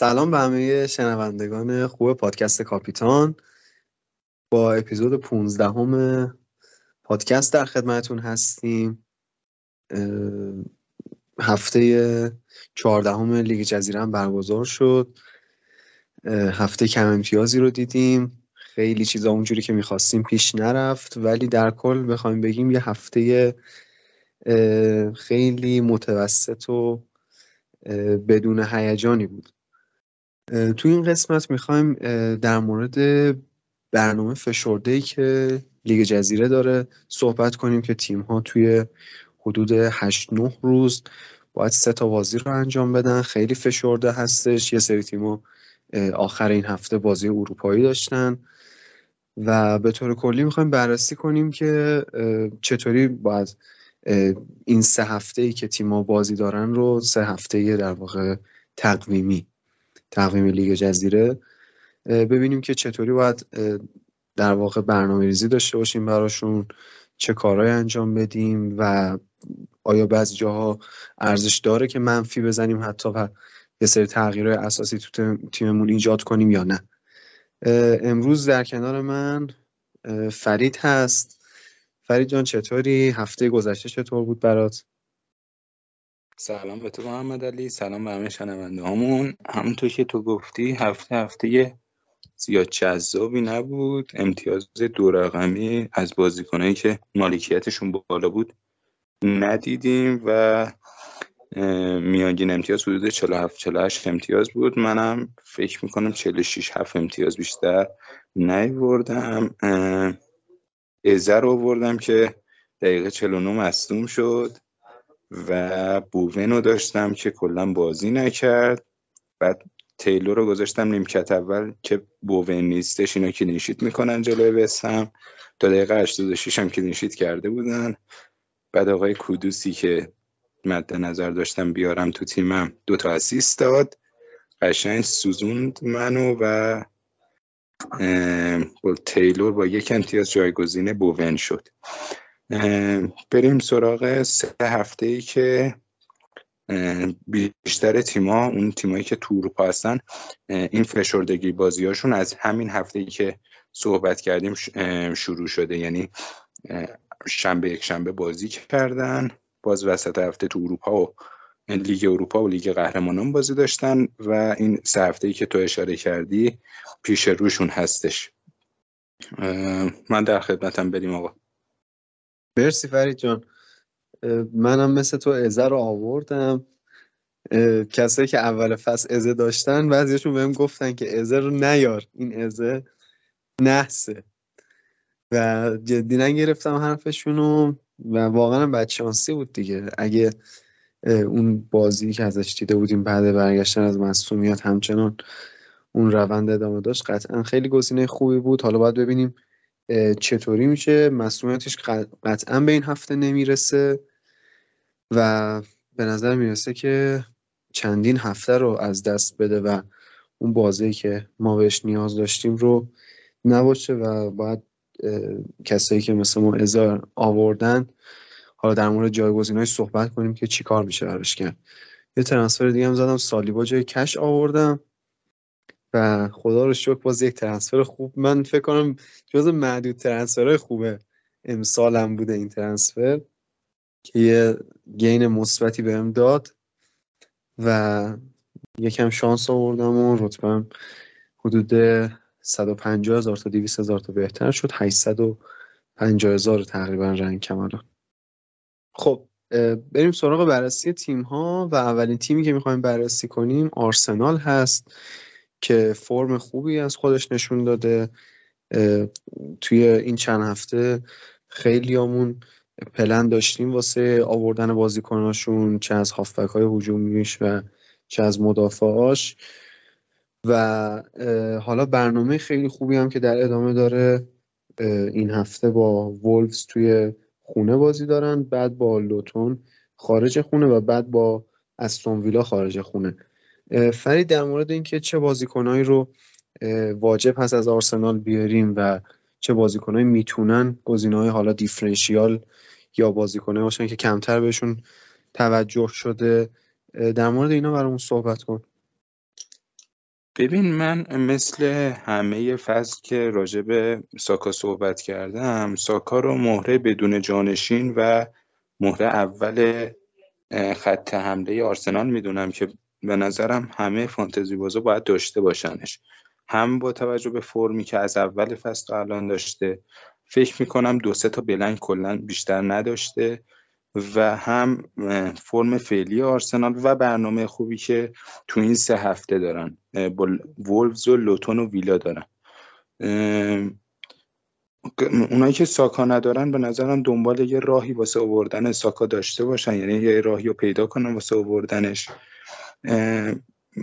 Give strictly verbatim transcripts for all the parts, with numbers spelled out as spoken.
سلام به همه شنوندگان خوب پادکست کاپیتان. با اپیزود پانزدهم پادکست در خدمتتون هستیم. هفته چهاردهم لیگ جزیره هم برگزار شد. هفته کم امتیازی رو دیدیم. خیلی چیزا اونجوری که می‌خواستیم پیش نرفت، ولی در کل بخوایم بگیم یه هفته خیلی متوسط و بدون هیجانی بود. تو این قسمت میخوایم در مورد برنامه فشرده‌ای که لیگ جزیره داره صحبت کنیم که تیم‌ها توی حدود هشت نه روز باید سه تا بازی رو انجام بدن. خیلی فشرده هستش. یه سری تیم‌ها آخر این هفته بازی اروپایی داشتن و به طور کلی میخوایم بررسی کنیم که چطوری باید این سه هفته‌ای که تیم‌ها بازی دارن رو، سه هفته‌ای در واقع تقویمی تقویم لیگ جزیره، ببینیم که چطوری باید در واقع برنامه‌ریزی داشته باشیم براشون، چه کارهایی انجام بدیم و آیا بعضی جاها ارزش داره که منفی بزنیم حتی و یه سری تغییرات اساسی تو تیممون ایجاد کنیم یا نه. امروز در کنار من فرید هست. فرید جان چطوری؟ هفته گذشته چطور بود برات؟ سلام به تو محمد علی، سلام به همه شنونده هامون. همونطور که تو گفتی هفته هفته زیاد جذابی نبود. امتیاز دو رقمی از بازیکنایی که مالکیتشون بالا بود ندیدیم و میانگین امتیاز حدود چهل و هفت چهل و هشت امتیاز بود. منم فکر میکنم چهل و شش هفت امتیاز بیشتر نیاوردم. ازر آوردم که دقیقه چهل و نه مصدوم شد و بوونو داشتم که کلا بازی نکرد. بعد تیلور رو گذاشتم نیمکت اول که بوون نیستش، اینا کلینشیت میکنن جلوی وستهم. تا دقیقه هشتاد و شش هم کلینشیت کرده بودن. بعد آقای کودوسی که مد نظر داشتم بیارم تو تیمم دو تا اسیست داد، قشنگ سوزوند منو و با تیلور با یک امتیاز جایگزین بوون شد. بریم سراغ سه هفته‌ای که بیشتر تیم‌ها، اون تیمایی که تو اروپا هستن، این فشردگی بازی‌هاشون از همین هفته‌ای که صحبت کردیم شروع شده. یعنی شنبه یک شنبه بازی کردن، باز وسط هفته تو اروپا و لیگ اروپا و لیگ قهرمانان بازی داشتن و این سه هفته‌ای که تو اشاره کردی پیش روشون هستش. من در خدمتم. بریم آقا. مرسی فرید جان. منم مثل تو ازه رو آوردم. کسایی که اول فصل ازه داشتن بعضیشون بهم گفتن که ازه رو نیار، این ازه نحسه، و جدی نگرفتم حرفشونو و واقعا بدشانسی بود دیگه. اگه اون بازی که ازش دیده بودیم بعد برگشتن از مصونیات همچنان اون روند ادامه داشت، قطعا خیلی گزینه خوبی بود. حالا باید ببینیم چطوری میشه. مسئولیتش قطعا به این هفته نمیرسه و به نظر میرسه که چندین هفته رو از دست بده و اون بازی که ما بهش نیاز داشتیم رو نباشه و باید کسایی که مثل ما ازار آوردن، حالا در مورد جایگزین‌های صحبت کنیم که چی کار میشه براش کرد. یه ترانسفر دیگه هم زدم، سالیبا جای کش آوردم و خدا رو شکر باز یک ترانسفر خوب. من فکر کنم جز معدود ترانسفرهای خوبه امسالم بوده این ترانسفر که یه گین مثبتی بهم داد و یکم شانس آوردم و رتبم حدود صد و پنجاه هزار تا دویست هزار تا بهتر شد. هشتصد و پنجاه هزار تقریبا رنگ کم الان. خب بریم سراغ بررسی تیم‌ها و اولین تیمی که می‌خوایم بررسی کنیم آرسنال هست که فرم خوبی از خودش نشون داده توی این چند هفته. خیلیامون پلن داشتیم واسه آوردن بازیکناشون، چه از هافبک‌های هجومیش و چه از مدافعاش، و حالا برنامه خیلی خوبی هم که در ادامه داره. این هفته با وولفز توی خونه بازی دارن، بعد با لوتون خارج خونه و بعد با استون ویلا خارج خونه. فرید در مورد اینکه چه بازیکنایی رو واجب هست از آرسنال بیاریم و چه بازیکنایی میتونن گزینه‌های حالا دیفرنشیال یا بازیکنایی باشن که کمتر بهشون توجه شده، در مورد اینا برامون صحبت کن. ببین، من مثل همه فصل که راجع به ساکا صحبت کردم، ساکا رو مهره بدون جانشین و مهره اول خط حمله آرسنال میدونم که به نظرم همه فانتزی بازا باید داشته باشنش، هم با توجه به فرمی که از اول فصل تا الان داشته، فکر میکنم دو سه تا بلنگ کلا بیشتر نداشته، و هم فرم فعلی آرسنال و برنامه خوبی که تو این سه هفته دارن با وولفز و لوتون و ویلا دارن. اونایی که ساکا ندارن به نظرم دنبال یه راهی واسه آوردن ساکا داشته باشن، یعنی یه راهی رو پیدا کنن واسه آوردنش.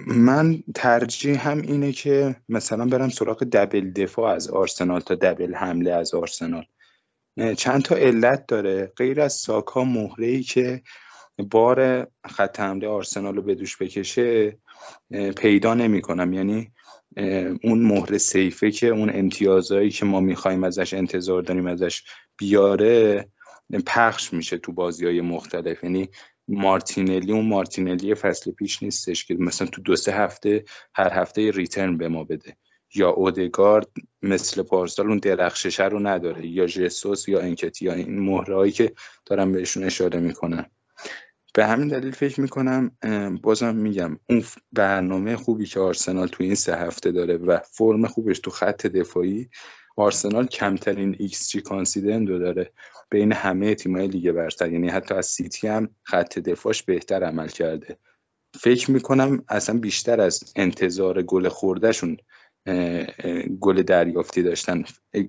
من ترجیح هم اینه که مثلا برم سراغ دبل دفاع از آرسنال تا دبل حمله از آرسنال. چند تا علت داره، غیر از ساکا مهره‌ای که بار خط حمله آرسنال رو به دوش بکشه پیدا نمی کنم. یعنی اون مهره سیفه که اون امتیازهایی که ما میخوایم ازش انتظار داریم ازش بیاره پخش میشه تو بازی‌های مختلف. یعنی مارتینلی اون مارتینلی فصل پیش نیستش که مثلا تو دو سه هفته هر هفته ریترن به ما بده، یا اودگارد مثل پارسال اون درخشش رو نداره، یا ژسوس یا انکتی، یا این مهرهایی که دارم بهشون اشاره میکنم. به همین دلیل فکر میکنم، بازم میگم، اون برنامه خوبی که آرسنال تو این سه هفته داره و فرم خوبش تو خط دفاعی، آرسنال کمترین ایکس جی کانسیدنت رو داره بین همه تیم‌های لیگ برتر، یعنی حتی از سیتی هم خط دفاعش بهتر عمل کرده. فکر میکنم اصلا بیشتر از انتظار گل خوردهشون گل دریافتی داشتن.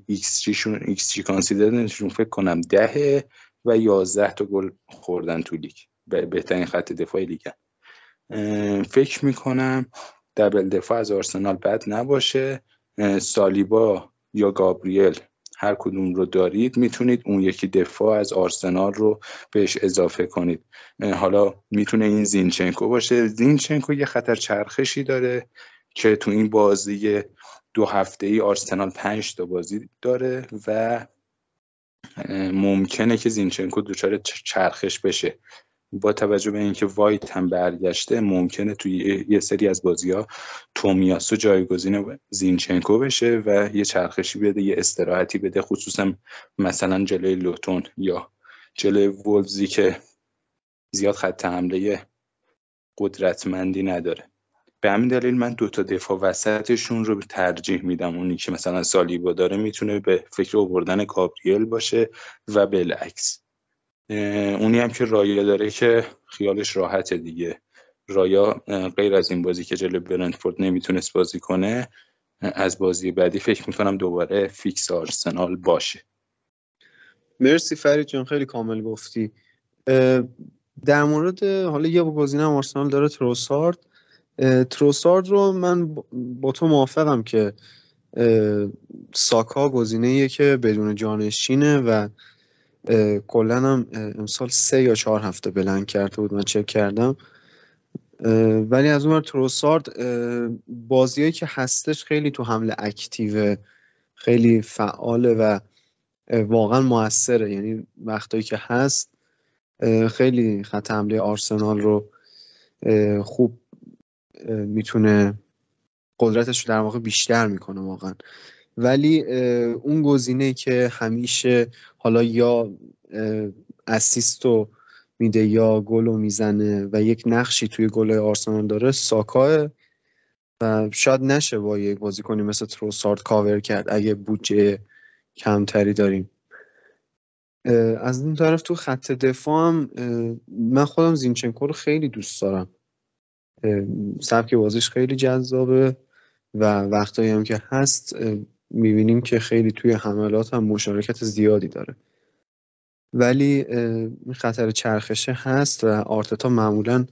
ایکس جی شون ایکس جی کانسیدنتشون فکر کنم ده و یازده تا گل خوردن تو لیگ، بهترین خط دفاعی لیگن. فکر میکنم دبل دفاع از آرسنال بد نباشه. سالیبا یا گابریل هر کدوم رو دارید، میتونید اون یکی دفاع از آرسنال رو بهش اضافه کنید. حالا میتونه این زینچنکو باشه. زینچنکو یه خطر چرخشی داره که تو این بازی دو هفته ای آرسنال پنج تا بازی داره و ممکنه که زینچنکو دچار چرخش بشه. با توجه به اینکه وایت هم برگشته، ممکنه توی یه سری از بازی‌ها تومیاسو جایگزین زینچنکو بشه و یه چرخشی بده، یه استراحتی بده، خصوصا مثلا جلوی لوتون یا جلوی وولفزی که زیاد خط حمله قدرتمندی نداره. به همین دلیل من دوتا دفاع وسطشون رو ترجیح میدم. اونی که مثلا سالیبا داره میتونه به فکر آوردن گابریل باشه و بالعکس. اونی هم که رایا داره که خیالش راحته دیگه. رایا غیر از این بازی که جلو برنتفورد نمیتونست بازی کنه، از بازی بعدی فکر میکنم دوباره فیکس آرسنال باشه. مرسی فرید جان، خیلی کامل گفتی. در مورد حالا یه بازی هم آرسنال داره، تروسارد تروسارد رو من با تو موافقم که ساکا گزینه‌ایه که بدون جانشینه و کلن هم امسال سه یا چهار هفته بلند کرده بود، من چک کردم. ولی از اونور تروسارد بازیایی که هستش خیلی تو حمله اکتیوه، خیلی فعاله و واقعا موثره. یعنی وقتایی که هست خیلی خط حمله آرسنال رو خوب میتونه، قدرتش رو در واقع بیشتر میکنه واقعا. ولی اون گزینه که همیشه حالا یا اسیستو میده یا گلو میزنه و یک نقشی توی گل آرسنال داره، ساکا. و شاید نشه با یک بازیکنی مثل تروسارد کاور کرد اگه بودجه کمتری داریم. از اون طرف تو خط دفاعم من خودم زینچنکو رو خیلی دوست دارم، سبک بازیش خیلی جذابه و وقتایی هم که هست میبینیم که خیلی توی حملات هم مشارکت زیادی داره. ولی خطر چرخشه هست و آرتتا معمولا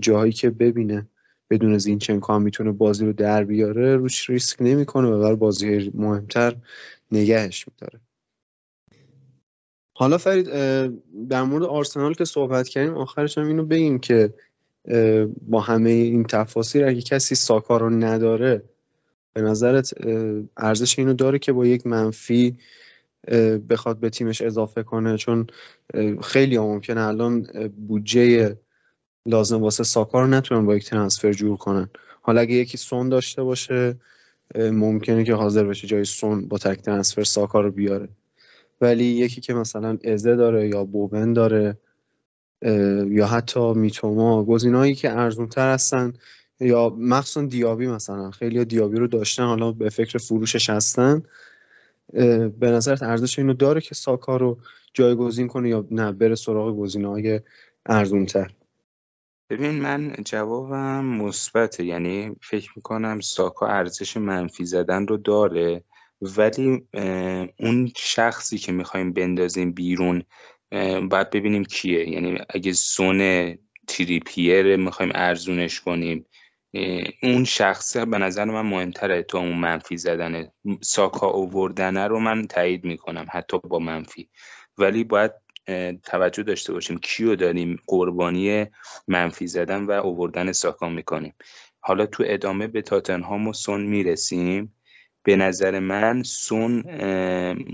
جاهایی که ببینه بدون زینچنکو هم میتونه بازی رو در بیاره روش ریسک نمیکنه و بر بازی مهمتر نگهش میداره. حالا فرید در مورد آرسنال که صحبت کردیم، آخرش هم اینو بگیم که با همه این تفاصیل اگه کسی ساکا رو نداره، به نظرت ارزش اینو داره که با یک منفی بخواد به تیمش اضافه کنه؟ چون خیلی ها ممکنه الان بودجه لازم واسه ساکا رو نتونن با یک ترانسفر جور کنن. حالا اگه یکی سون داشته باشه ممکنه که حاضر بشه جای سون با تک ترانسفر ساکا رو بیاره، ولی یکی که مثلا ازه داره یا بوبن داره یا حتی میتوما، گزینه‌هایی که ارزان‌تر هستن، یا مخصوصا دیابی مثلا، خیلی دیابی رو داشتن حالا به فکر فروشش هستن، به نظرت ارزش اینو داره که ساکا رو جایگزین کنه یا نه بره سراغ گزینه‌های ارزان‌تر؟ ببین من جوابم مثبته، یعنی فکر میکنم ساکا ارزش منفی زدن رو داره، ولی اون شخصی که میخوایم بندازیم بیرون باید ببینیم کیه. یعنی اگه سونه تریپیر میخوایم ارزونش کنیم، اون شخصه به نظر من مهمتره تا اون منفی زدنه. ساکا اووردنه رو من تایید میکنم حتی با منفی، ولی باید توجه داشته باشیم کیو داریم قربانی منفی زدن و اووردن ساکا میکنیم. حالا تو ادامه به تاتنهام و سون میرسیم. به نظر من سون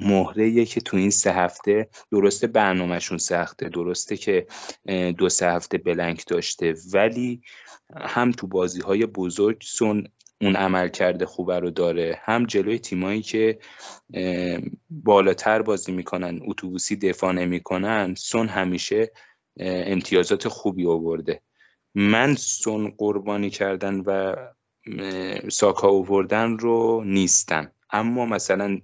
مهره‌ایه که تو این سه هفته، درسته برنامهشون سخته، درسته که دو سه هفته بلنک داشته، ولی هم تو بازی‌های بزرگ سون اون عمل کرده خوبه رو داره، هم جلوی تیمایی که بالاتر بازی میکنن اتوبوسی دفاع نمیکنن سون همیشه امتیازات خوبی آورده. من سون قربانی کردن و ساکا آوردن رو نیستم، اما مثلا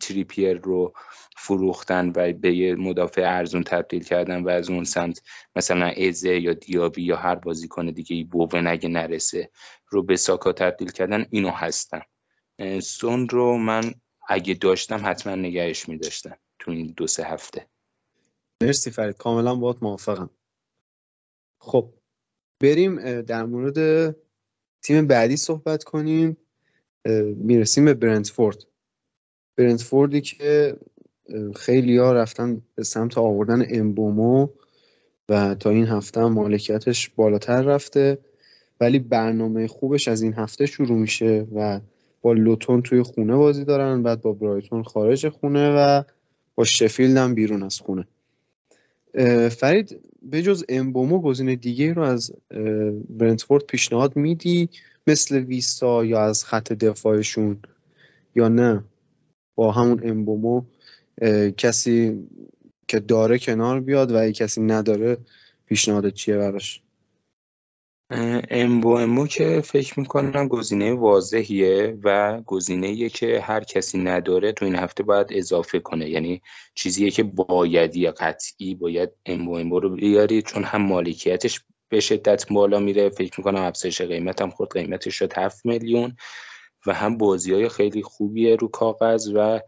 تریپیر رو فروختن و به یه مدافع ارزون تبدیل کردن و از اون سمت مثلا ایزه یا دیابی یا هر بازیکن دیگه ای بوون اگه نرسه رو به ساکا تبدیل کردن، اینو هستم. سون رو من اگه داشتم حتما نگهش می داشتم تو این دو سه هفته. مرسی فرید، کاملا باهات موافقم. خب بریم در مورد تیم بعدی صحبت کنیم. میرسیم به برنتفورد. برنتفوردی که خیلی ها رفتن به سمت آوردن امبومو و تا این هفته هم مالکیتش بالاتر رفته، ولی برنامه خوبش از این هفته شروع میشه و با لوتون توی خونه بازی دارن، بعد با برایتون خارج خونه و با شفیلد هم بیرون از خونه. فرید به جز امبومو گزینه دیگه رو از برنتفورد پیشنهاد میدی مثل ویسا یا از خط دفاعشون یا نه با همون امبومو کسی که داره کنار بیاد و اگه کسی نداره پیشنهادت چیه براش؟ امبومو که فکر میکنم گزینه واضحیه و گزینه‌ایه که هر کسی نداره تو این هفته باید اضافه کنه، یعنی چیزیه که باید یا قطعی باید امبومو رو بیاری، چون هم مالکیتش به شدت بالا میره، فکر میکنم افزایش قیمت هم خورد، قیمتش شد هفت میلیون، و هم بازی‌های خیلی خوبیه رو کاغذ و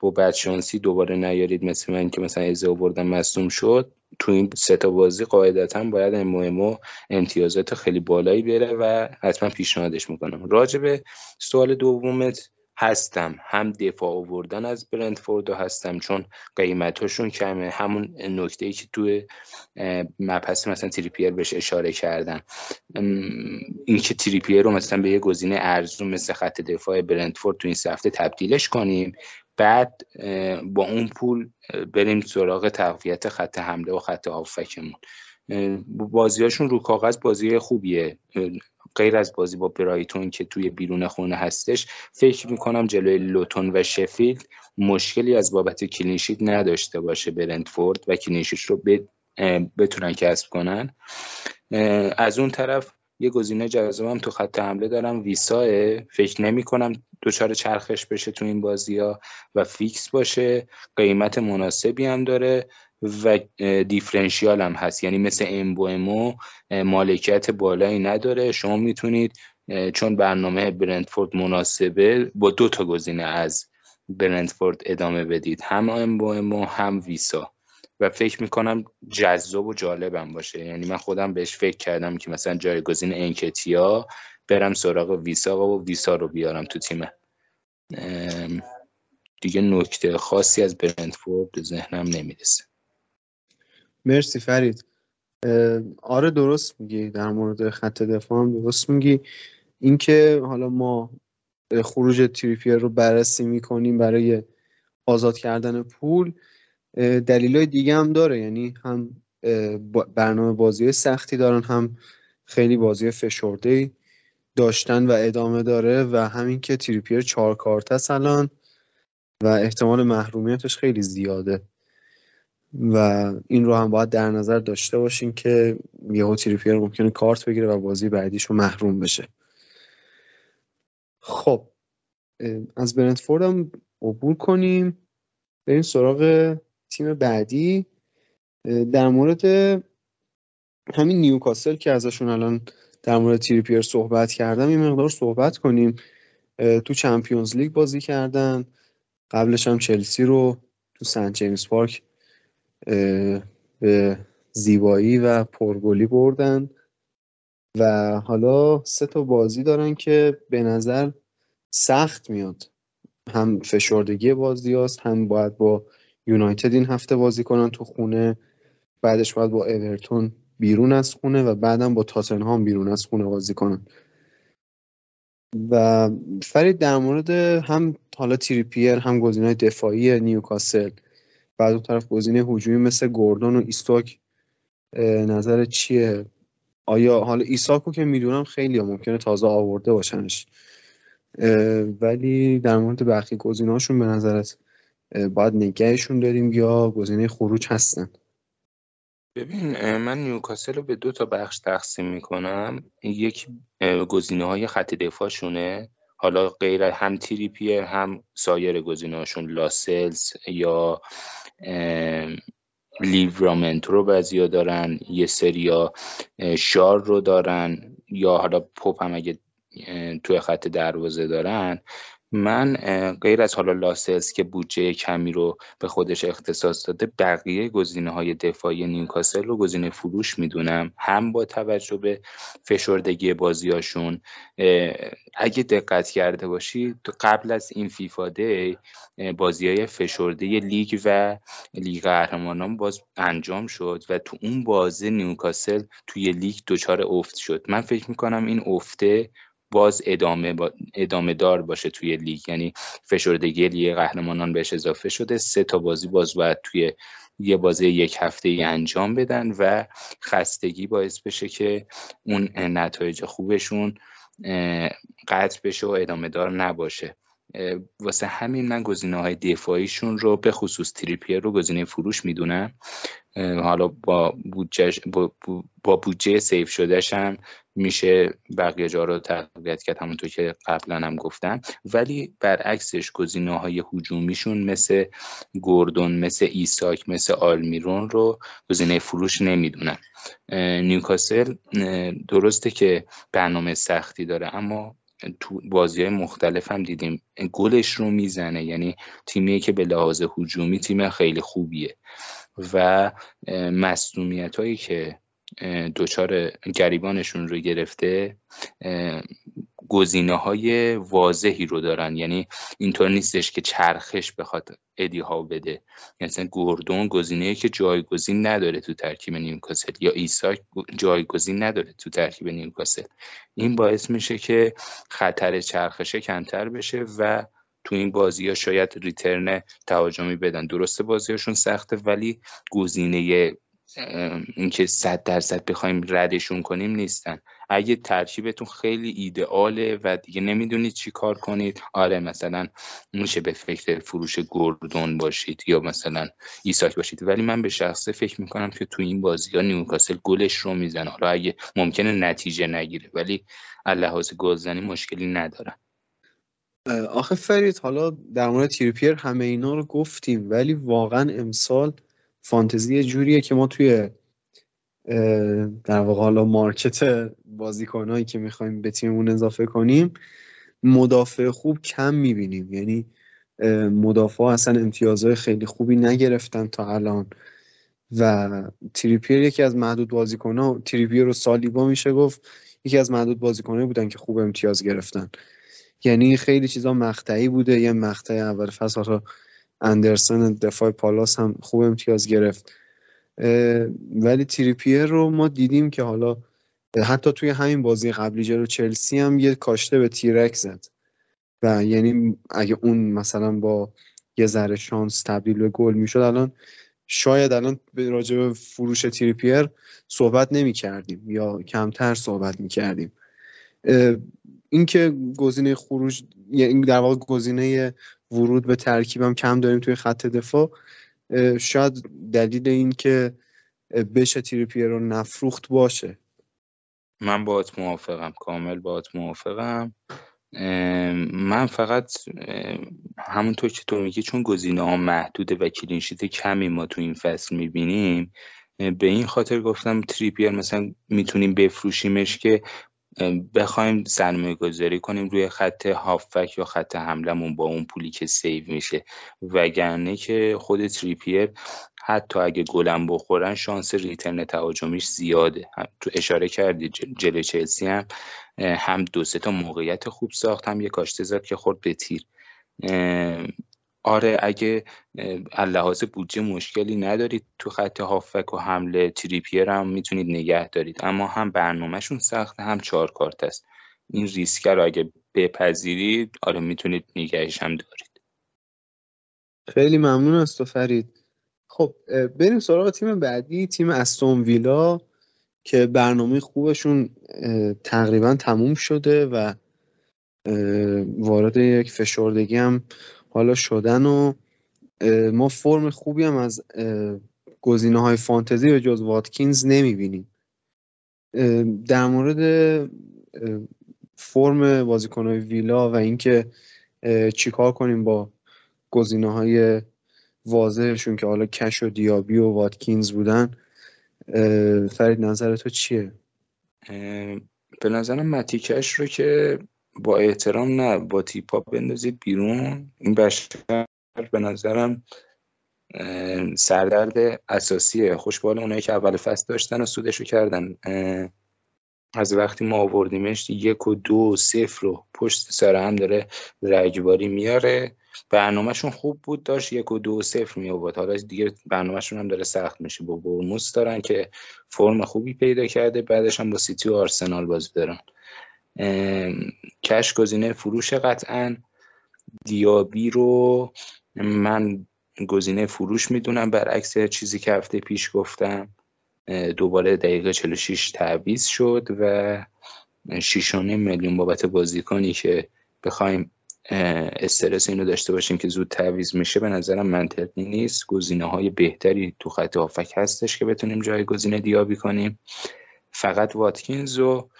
با بدشانسی دوباره نیارید مثل من که مثلا از آوردن مصدوم شد. تو این سه تا بازی قاعدتاً باید امبومو امتیازات خیلی بالایی بره و حتما پیشنهادش میکنم. راجع به سوال دومت هستم، هم دفاع آوردن از برنتفورد هستم چون قیمتاشون کمه، همون نکته‌ای که تو مبحث مثلا تریپیر بهش اشاره کردم، این که تریپیر رو مثلا به یه گزینه ارزون مثل خط دفاع برنتفورد تو این هفته تبدیلش کنیم، بعد با اون پول بریم سراغ تقویت خط حمله و خط هافکمون. بازیاشون رو کاغذ بازی خوبیه، غیر از بازی با برایتون که توی بیرون خونه هستش فکر میکنم جلوی لوتون و شفیلد مشکلی از بابت کلینشیت نداشته باشه برنتفورد و کلینشیت رو بتونن کسب کنن. از اون طرف یه گزینه جذابم تو خط حمله دارم، ویسا، فکر نمی کنم دوچار چرخش بشه تو این بازی ها و فیکس باشه، قیمت مناسبی هم داره و دیفرنشیال هم هست، یعنی مثل امبومو مالکیت بالایی نداره. شما میتونید چون برنامه برنتفورد مناسبه با دو تا گزینه از برنتفورد ادامه بدید، هم امبومو هم ویسا، و فکر میکنم جذاب و جالبم باشه. یعنی من خودم بهش فکر کردم که مثلا جایگزین انکتیا برم سراغ ویسا و ویسا رو بیارم تو تیمم. دیگه نکته خاصی از برنتفورد به ذهنم نمیرسه. مرسی فرید. آره درست میگی، در مورد خط دفاع هم درست میگی. اینکه حالا ما خروج تریپیر رو بررسی میکنیم برای آزاد کردن پول، دلیلای دیگه هم داره، یعنی هم برنامه بازی سختی دارن، هم خیلی بازی فشرده‌ای داشتن و ادامه داره، و همین که تریپیر چهار کارت است الان و احتمال محرومیتش خیلی زیاده و این رو هم باید در نظر داشته باشین که یهو تریپیر ممکنه کارت بگیره و بازی بعدیش رو محروم بشه. خب از برنتفورد هم عبور کنیم، بریم سراغ تیم بعدی. در مورد همین نیوکاسل که ازشون الان در مورد تریپیر صحبت کردم یه مقدار صحبت کنیم. تو چمپیونز لیگ بازی کردن، قبلش هم چلسی رو تو سن جیمز پارک به زیبایی و پرگلی بردن و حالا سه تا بازی دارن که به نظر سخت میاد، هم فشردگی بازی هست، هم باید با یونایتد این هفته بازی کنن تو خونه، بعدش باید با اورتون بیرون از خونه و بعدم با تاتنهام بیرون از خونه بازی کنن. و فرید در مورد هم حالا تریپیر، هم گزینه‌های دفاعی نیوکاسل، بعد اون طرف گزینه هجومی مثل گوردون و ایساک نظر چیه؟ آیا حالا ایساکو که میدونم خیلی ها ممکنه تازه آورده باشنش، ولی در مورد بقیه گزینه‌هاشون به نظرت باید نگهشون داریم یا گزینه خروج هستن؟ ببین من نیوکاسل رو به دو تا بخش تقسیم میکنم. یک گزینه‌های خط دفاعشونه، حالا غیر هم تریپیر هم سایر گزینه‌هاشون، لاسلز یا لیورامنت رو بعضیا دارن، یه سریا شار رو دارن، یا حالا پاپ هم اگه توی خط دروازه دارن. من غیر از حالا لاسلز که بودجه کمی رو به خودش اختصاص داده، بقیه گزینه‌های دفاعی نیوکاسل رو گزینه فروش میدونم، هم با توجه به فشردگی بازیاشون. اگه دقت کرده باشی قبل از این فیفا دی بازی‌های فشرده لیگ و لیگ قهرمانان باز انجام شد و تو اون بازی نیوکاسل توی لیگ دچار افت شد. من فکر می‌کنم این افته باز ادامه, با... ادامه دار باشه توی لیگ، یعنی فشردگی لیگ قهرمانان بهش اضافه شده، سه تا بازی باز باید توی یه بازی یک هفته ای انجام بدن و خستگی باعث بشه که اون نتایج خوبشون قطع بشه و ادامه دار نباشه. واسه همین من گزینه‌های دفاعیشون رو به خصوص تریپیر رو گزینه فروش میدونم، حالا با بودجه با, با بودجه سیو شدهش هم میشه بقیه جا رو تقویت کرد، همونطور که قبلا هم گفتم. ولی برعکسش گزینه‌های هجومیشون مثل گوردون، مثل ایساک، مثل آلمیرون رو گزینه فروش نمیدونم. نیوکاسل درسته که برنامه سختی داره، اما تو بازی‌های مختلف هم دیدیم گلش رو میزنه، یعنی تیمی که به لحاظ هجومی تیم خیلی خوبیه و مصدومیتایی که دوچار گریبانشون رو گرفته گزینه‌های واضحی رو دارن، یعنی اینطور نیستش که چرخش بخواد ادیها بده، یعنی مثلا گوردون گزینه‌ای که جایگزین نداره تو ترکیب نیوکاسل یا ایساک جایگزین نداره تو ترکیب نیوکاسل. این باعث میشه که خطر چرخشه کمتر بشه و تو این بازی‌ها شاید ریترن تهاجمی بدن. درسته بازی‌هاشون سخته، ولی گزینه اینکه صد درصد بخوایم ردشون کنیم نیستن. اگه ترکیبتون خیلی ایدئاله و دیگه نمیدونید چی کار کنید، آره مثلا میشه به فکر فروش گوردون باشید یا مثلا ایساک باشید، ولی من به شخصه فکر میکنم که تو این بازی ها نیوکاسل گلش رو میزنه. حالا اگه ممکنه نتیجه نگیره ولی از لحاظ گلزنی مشکلی ندارن. آخه فرید حالا در مورد تریپیر همه اینا رو گفتیم، ولی واقعا امسال فانتزی جوریه که ما توی در واقع حالا مارکت بازیکنایی که میخوایم به تیممون اضافه کنیم مدافع خوب کم میبینیم، یعنی مدافعا اصلا امتیازهای خیلی خوبی نگرفتن تا الان و تریپیر یکی از محدود بازیکن‌ها، تریپیر و سالیبا میشه گفت یکی از محدود بازیکنایی بودن که خوب امتیاز گرفتن، یعنی خیلی چیزا مقطعی بوده. یه مقطع اول فصل حالا اندرسن دفاع پالاس هم خوب امتیاز گرفت، ولی تریپیر رو ما دیدیم که حالا حتی توی همین بازی قبلی جلو چلسی هم یه کاشته به تیرک زد و یعنی اگه اون مثلا با یه ذره شانس تبدیل به گل میشد الان شاید الان راجع به فروش تریپیر صحبت نمی کردیم یا کمتر صحبت می کردیم. اینکه گزینه خروج یعنی در واقع گزینه ورود به ترکیبم کم داریم توی خط دفاع، شاید دلیل این که بشه تریپیر رو نفروخت باشه. من باهات موافقم، کامل باهات موافقم. من فقط همونطور که تو میگی چون گزینه ها محدوده و کلینشیت کمی ما تو این فصل میبینیم، به این خاطر گفتم تریپیر مثلا میتونیم بفروشیمش که بخوایم سرمایه گذاری کنیم روی خط هافبک یا خط حملمون با اون پولی که سیو میشه، وگرنه که خود تریپیر حتی اگه گلم بخورن شانس ریترن تهاجمیش زیاده. تو اشاره کردی جلوی چلسی هم هم دو سه تا موقعیت خوب ساخت، هم یک کاشته زد که خورد به تیر. آره اگه لحاظ بودجه مشکلی ندارید تو خط هافک و حمله تریپیر هم میتونید نگه دارید، اما هم برنامهشون سخت هم چهار کارت است. این ریسک رو اگه بپذیرید آره میتونید نگهش هم دارید. خیلی ممنون از تو فرید. خب بریم سراغ تیم بعدی، تیم استون ویلا که برنامه خوبشون تقریبا تموم شده و وارد یک فشردگی هم حالا شدن و ما فرم خوبی هم از گزینه‌های فانتزی به جز واتکینز نمی‌بینیم. در مورد فرم بازیکن‌های ویلا و اینکه چیکار کنیم با گزینه‌های واضحشون که حالا کش و دیابی و واتکینز بودن، فرید نظر تو چیه؟ به نظرم متی کش رو که با احترام نه با تیپا بندازید بیرون. این بشتر به نظرم سردرد اساسیه. خوشبال اونایی که اول فصل داشتن و سودشو کردن. از وقتی ما آوردیمش یک و دو و صفر رو پشت سر هم داره رگباری میاره. برنامهشون خوب بود، داشت یک و دو و صفر می آورد. حالا دیگه برنامهشون هم داره سخت میشه، با برموس دارن که فرم خوبی پیدا کرده، بعدش هم با سیتی و آرسنال بازی دارن. کش گزینه فروش قطعا، دیابی رو من گزینه فروش میدونم برعکس چیزی که هفته پیش گفتم. دوباره دقیقه چهل و شش تعویض شد و شش و نیم میلیون بابت بازیکنی که بخوایم استرس اینو داشته باشیم که زود تعویض میشه به نظرم منطقی نیست. گزینه‌های بهتری تو خط هافک هستش که بتونیم جایگزین دیابی کنیم. فقط واتکینز رو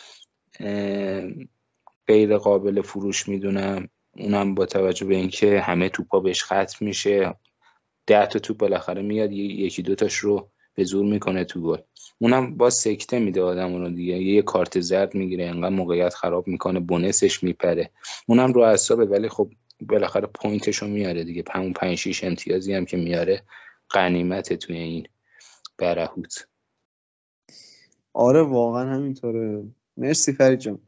غیر قابل فروش میدونم، اونم با توجه به اینکه همه توپا بهش ختم میشه، ده تا توپ بالاخره میاد یکی دوتاش رو به زور میکنه تو گل، اونم با سکته میده آدم رو دیگه، یه کارت زرد میگیره انقدر موقعیت خراب میکنه، بونسش میپره، اونم رو اعصابه، ولی خب بالاخره پوینتشو میاره دیگه، همون پنج شیش امتیازی هم که میاره غنیمت توی این برهوت. آره واقعا همینطوره. مرسی فرید جان.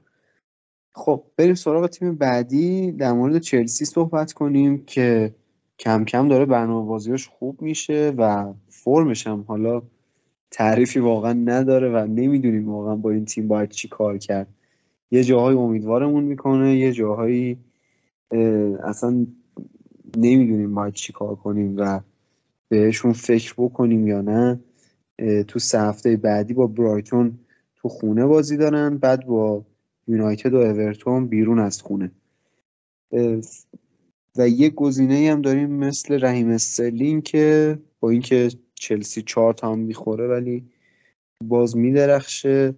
خب بریم سراغ تیم بعدی، در مورد چلسی صحبت کنیم که کم کم داره برنامه‌بازیش خوب میشه و فرمش هم حالا تعریفی واقعا نداره و نمیدونیم واقعا با این تیم باید چی کار کرد. یه جاهای امیدوارمون میکنه، یه جاهایی اصلا نمیدونیم باید چی کار کنیم و بهشون فکر بکنیم یا نه. تو سه هفته بعدی با برایتون تو خونه بازی دارن، بعد با یونایتد و اورتون بیرون از خونه و یه گزینه‌ای هم داریم مثل رحیم استرلینگ که با اینکه چلسی چهار تا هم میخوره ولی باز میدرخشه،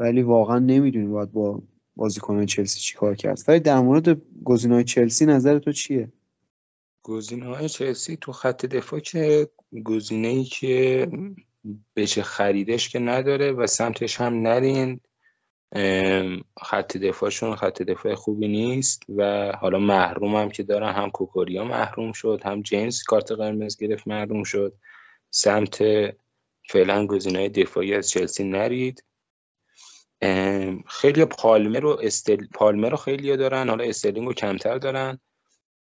ولی واقعا نمیدونیم باید با بازیکنان چلسی چی کار کرد. ولی در مورد گزینه‌های چلسی نظر تو چیه؟ گزینه‌های چلسی تو خط دفاع که گزینه‌ای که بشه خریدش که نداره و سمتش هم نرین. خط دفاعشون خط دفاع خوبی نیست و حالا محروم هم که دارن، هم کوکوریا محروم شد، هم جیمز کارت قرمز گرفت محروم شد. سمت فعلا گزینه‌های دفاعی از چلسی نرید. خیلی پالمر رو استل... پالمر رو خیلی دارن، حالا استرلینگ رو کمتر دارن.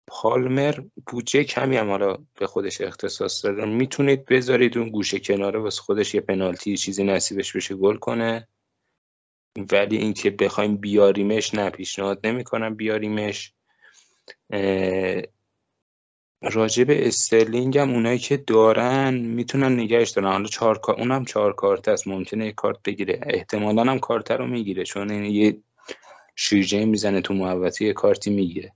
پالمر بودجه کمی هم حالا به خودش اختصاص داره، میتونید بذارید اون گوشه کناره واسه خودش یه پنالتی چیزی نصیبش بشه گل کنه، ولی اینکه بخوایم بیاریمش نه، پیشنهاد نمی‌کنم بیاریمش. راجع به استرلینگ هم اونایی که دارن میتونن نگهش دارن. حالا چهار کارت، اونم چهار کارت است، ممکنه یک کارت بگیره، احتمالاً هم کارت رو میگیره چون این یه شیرجه میزنه تو محوطه، یه کارتی میگیره.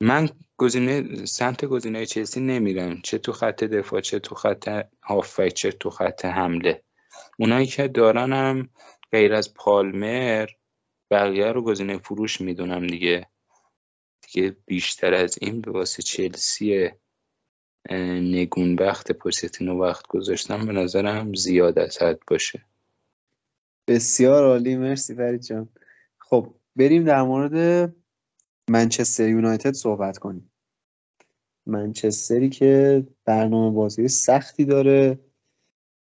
من گزینه سمت گزینه‌های چلسی نمیرم، چه تو خط دفاع چه تو خط هافبک چه تو خط حمله. اونایی که دارن هم غیر از پالمر بقیه رو گزینه فروش میدونم دیگه. دیگه بیشتر از این به واسه چلسی نگونبخت پوستینو وقت گذاشتم به نظرم زیاد از حد باشه. بسیار عالی، مرسی فرید جان. خب بریم در مورد منچستر یونایتد صحبت کنیم. منچستری که برنامه بازی سختی داره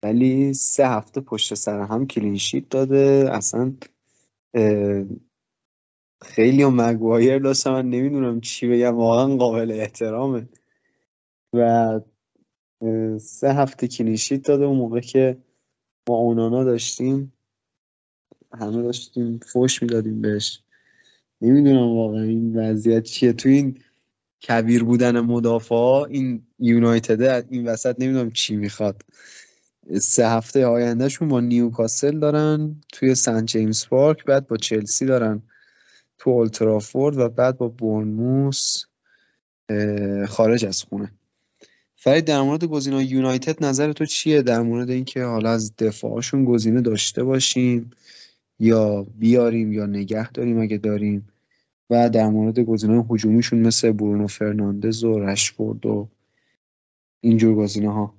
ولی سه هفته پشت سر هم کلین شیت داده. اصلا خیلی هم مگوایر داشتم، من نمیدونم چی بگم، واقعا قابل احترامه و سه هفته کلین شیت داده. اون موقع که ما اونانا داشتیم همه داشتیم فوش میدادیم بهش. نمیدونم واقعا این وضعیت چیه تو این کبیر بودن مدافعا. این یونایتد این وسط نمیدونم چی میخواد. سه هفته آیندهشون با نیوکاسل دارن توی سن جیمز پارک، بعد با چلسی دارن تو اولترافورد و بعد با بورنموث خارج از خونه. فرید در مورد گزینه‌های یونایتد نظر تو چیه؟ در مورد اینکه حالا از دفاعشون گزینه داشته باشیم یا بیاریم یا نگه داریم اگه داریم، و در مورد گزینه‌های هجومیشون مثل برونو فرناندز و رشفورد و اینجور گزینه‌ها.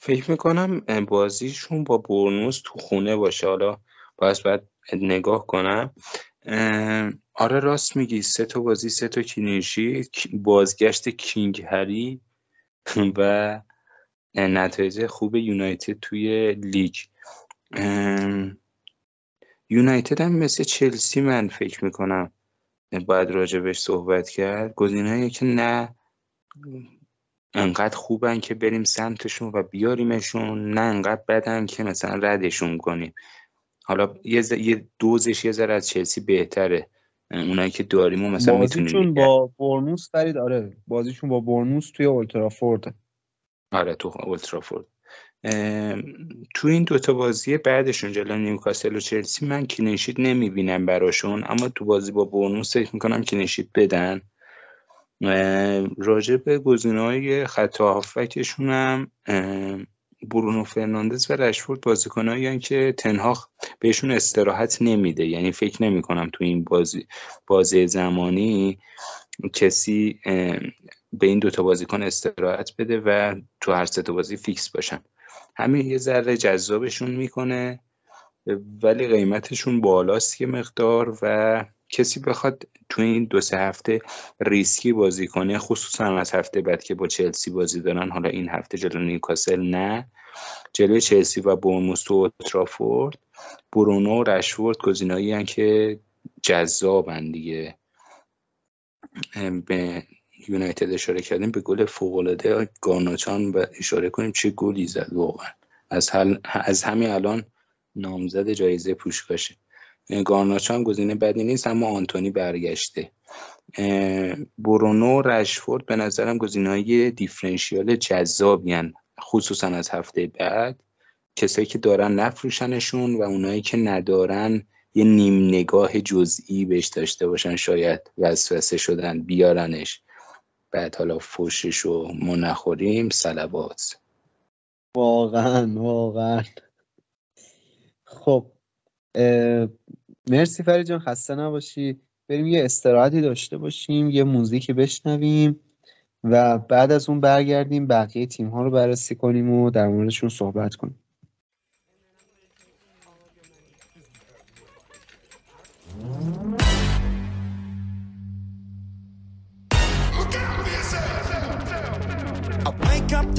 فکر میکنم بازیشون با برنوس تو خونه باشه، حالا باید باید نگاه کنم. آره راست میگی، سه تا بازی سه تا کلین‌شیت، بازگشت کینگ هری و نتایج خوب یونایتد توی لیگ. یونایتد هم مثل چلسی من فکر میکنم باید راجبش صحبت کرد. گزینه‌ای که نه انقدر خوبن که بریم سمتشون و بیاریمشون، نه انقدر بدن که مثلا ردشون کنیم. حالا یه, ز... یه دوزش یه ذره از چلسی بهتره. اونایی که داریم و مثلا میتونیم بازیشون با بورنموث فرید. آره بازیشون با بورنموث توی اولترافورد. آره تو اولترافورد اه... تو این دوتا بازی بعدشون جلوی نیوکاسل و چلسی من کلین شیت نمیبینم براشون، اما تو بازی با بورنموث فکر می‌کنم کلین شیت بدن. راجع به گزینه‌های خط هافبکشون هم برونو فرناندز و رشفورد بازیکنایی هستند که تنهاخ بهشون استراحت نمیده، یعنی فکر نمی‌کنم تو این بازی بازی زمانی کسی به این دوتا بازیکن استراحت بده و تو هر سه تا بازی فیکس باشن. همین یه ذره جذابشون میکنه ولی قیمتشون بالاست یه مقدار و کسی بخواد تو این دو سه هفته ریسکی بازی کنه، خصوصا از هفته بعد که با چلسی بازی دارن. حالا این هفته جلوی نیوکاسل نه، جلوی چلسی و بورنموث و ترافورد، برونو و رشفورد گزینه‌ای هستند که جذابن دیگه. به یونایتد اشاره کردیم، به گل فوق‌العاده گارناچان و اشاره کنیم، چه گلی زد واقعا. از هل... از همین الان نامزد جایزه پوشکاشه. گارناچان گزینه بدی نیست، اما آنتونی برگشته. برونو رشفورد به نظرم گزینه‌های دیفرنشیال جذابین، خصوصا از هفته بعد. کسایی که دارن نفروشنشون و اونایی که ندارن یه نیم نگاه جزئی بهش داشته باشن، شاید وسوسه شدن بیارنش. بعد حالا فوششو ما نخوریم. صلوات واقعا واقعا. خب مرسی فرید جان، خسته نباشی. بریم یه استراحتی داشته باشیم، یه موزیکی بشنویم و بعد از اون برگردیم بقیه تیم‌ها رو بررسی کنیم و در موردشون صحبت کنیم.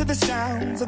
To the sounds of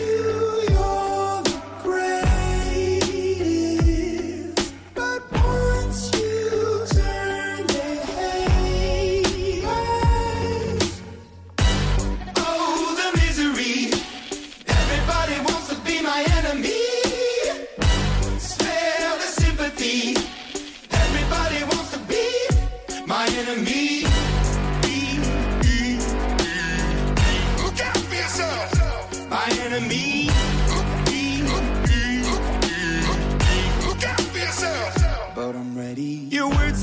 you you're the greatest, but once you turn they hate us. Oh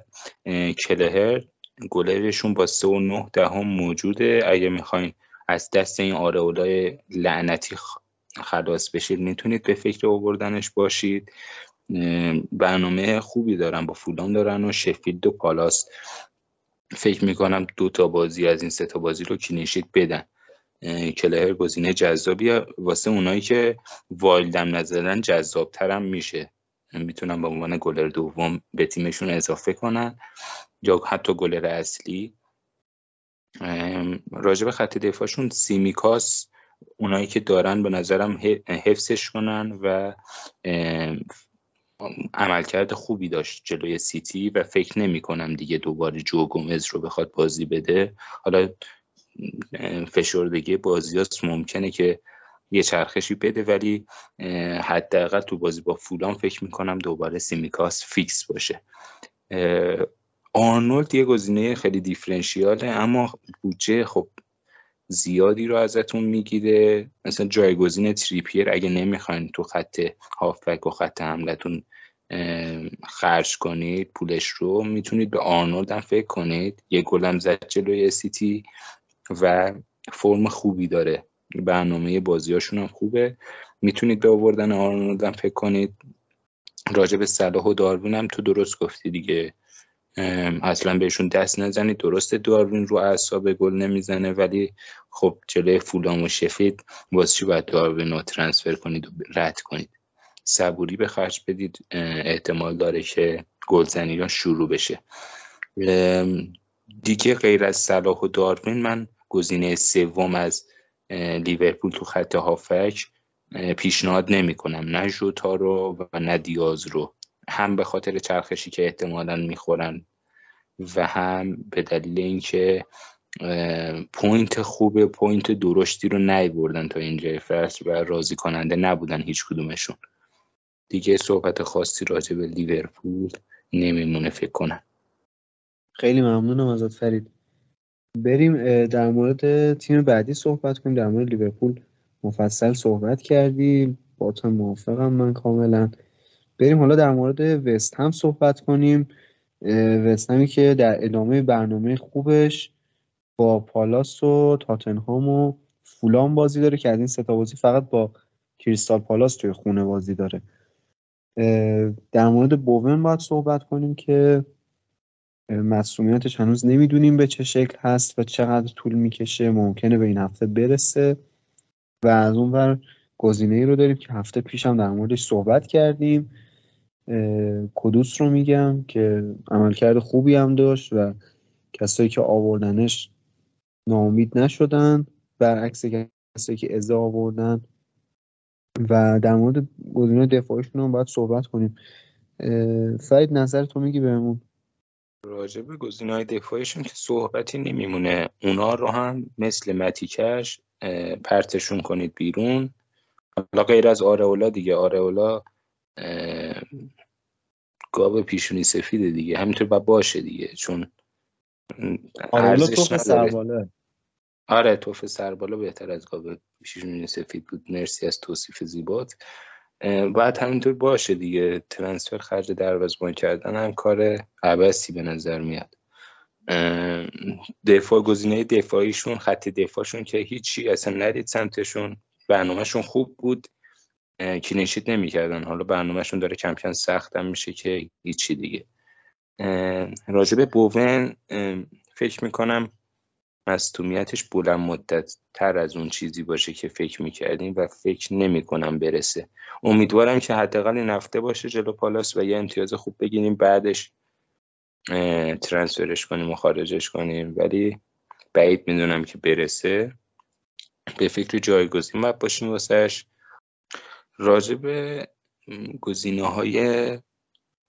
کلهر گلرشون با سه و نه دهم موجوده. اگه میخواین از دست این آرئولای لعنتی خلاص بشید میتونید به فکر آوردنش باشید. برنامه خوبی دارن، با فولام دارن و شفیلد و پالاس، فکر میکنم دو تا بازی از این سه تا بازی رو کلینشیت بدن. کلهر گزینه جذابی واسه اونایی که وایلدم نزدن جذابترم میشه، میتونن به عنوان گلر دوم به تیمشون اضافه کنن یا حتی گلر اصلی. راجب خط دفاعشون سیمیکاس اونایی که دارن به نظرم حفظش کنن و عملکرد خوبی داشت جلوی سیتی و فکر نمی کنم دیگه دوباره جو گومز رو بخواد بازی بده. حالا فشردگی بازی هاست، ممکنه که یه چرخشی بده، ولی حداقل تو بازی با فولام فکر میکنم دوباره سیمیکاس فیکس باشه. آرنولد یه گزینه خیلی دیفرنشیاله اما بودجه خب زیادی رو ازتون میگیره، مثلا جایگزین تریپیر اگه نمیخواین تو خط هافبک و خط حملتون خرج کنید پولش رو، میتونید به آرنولد هم فکر کنید. یه گلم زد جلوی سیتی و فرم خوبی داره، برنامه بازیاشون هم خوبه، میتونید به آوردن آرنولد هم فکر کنید. راجع به صلاح و داروین هم تو درست گفتی دیگه، اصلا بهشون دست نزنید. درسته داروین رو اعصاب گل نمیزنه، ولی خب جلوی فولام و شفید باز چی باید داروین رو ترانسفر کنید و رد کنید، صبوری به خرج بدید، احتمال داره که گلزنی ها شروع بشه دیگه. غیر از صلاح و داروین من گزینه سوم از لیورپول تو خط هافک پیشنهاد نمی کنم، نه ژوتا رو و نه دیاز رو، هم به خاطر چرخشی که احتمالاً میخورن و هم به دلیل اینکه پوینت خوبه، پوینت درشتی رو نیاوردن تا اینجای فصل و راضی کننده نبودن هیچ کدومشون دیگه. صحبت خاصی راجع به لیورپول نمیمونه فکر کنم. خیلی ممنونم ازت فرید. بریم در مورد تیم بعدی صحبت کنیم. در مورد لیورپول مفصل صحبت کردیم، با تو موافقم من کاملا. بریم حالا در مورد وست هم صحبت کنیم. وست همی که در ادامه برنامه خوبش با پالاس و تاتنهام و فولام بازی داره که از این سه تا بازی فقط با کریستال پالاس توی خونه بازی داره. در مورد بوون باید صحبت کنیم که مسئولیتش هنوز نمیدونیم به چه شکل هست و چقدر طول میکشه، ممکنه به این هفته برسه. و از اون ور گزینه ای رو داریم که هفته پیش هم در موردش صحبت کردیم، کودوس رو میگم که عملکرد خوبی هم داشت و کسایی که آوردنش ناامید نشدن، برعکس کسایی که ازا آوردن. و در مورد گزینه دفاعیشون هم باید صحبت کنیم. فرید نظر تو میگی بهمون راجع به گزینه‌های دفاعیشون که صحبتی نمیمونه، اونا رو هم مثل متیکش پرتشون کنید بیرون. حالا غیر از آرئولا دیگه، آرئولا گاو پیشونی سفیده دیگه، همینطور باید باشه دیگه، چون آرئولا توف سرباله. آره توف سرباله بهتر از گاو پیشونی سفید بود. مرسی از توصیف زیبات. باید همینطور باشه دیگه، ترانسفر خرج دروازه‌بان کردن هم کار عبثی به نظر میاد. دفاع گزینه دفاعیشون، خط دفاعشون که هیچی اصلا ندید سمتشون. برنامهشون خوب بود، کلینشیت نمی‌کردن، حالا برنامهشون داره کم کم سخت هم میشه که هیچی دیگه. راجب بوون فکر میکنم مصدومیتش بلند مدت تر از اون چیزی باشه که فکر میکردیم و فکر نمیکنم برسه. امیدوارم که حداقل این هفته باشه جلو پالاس و یه امتیاز خوب بگیریم، بعدش ترانسفرش کنیم و خارجش کنیم، ولی بعید میدونم که برسه. به فکر جایگزین باید باشیم واسهش. راجع به گزینه‌های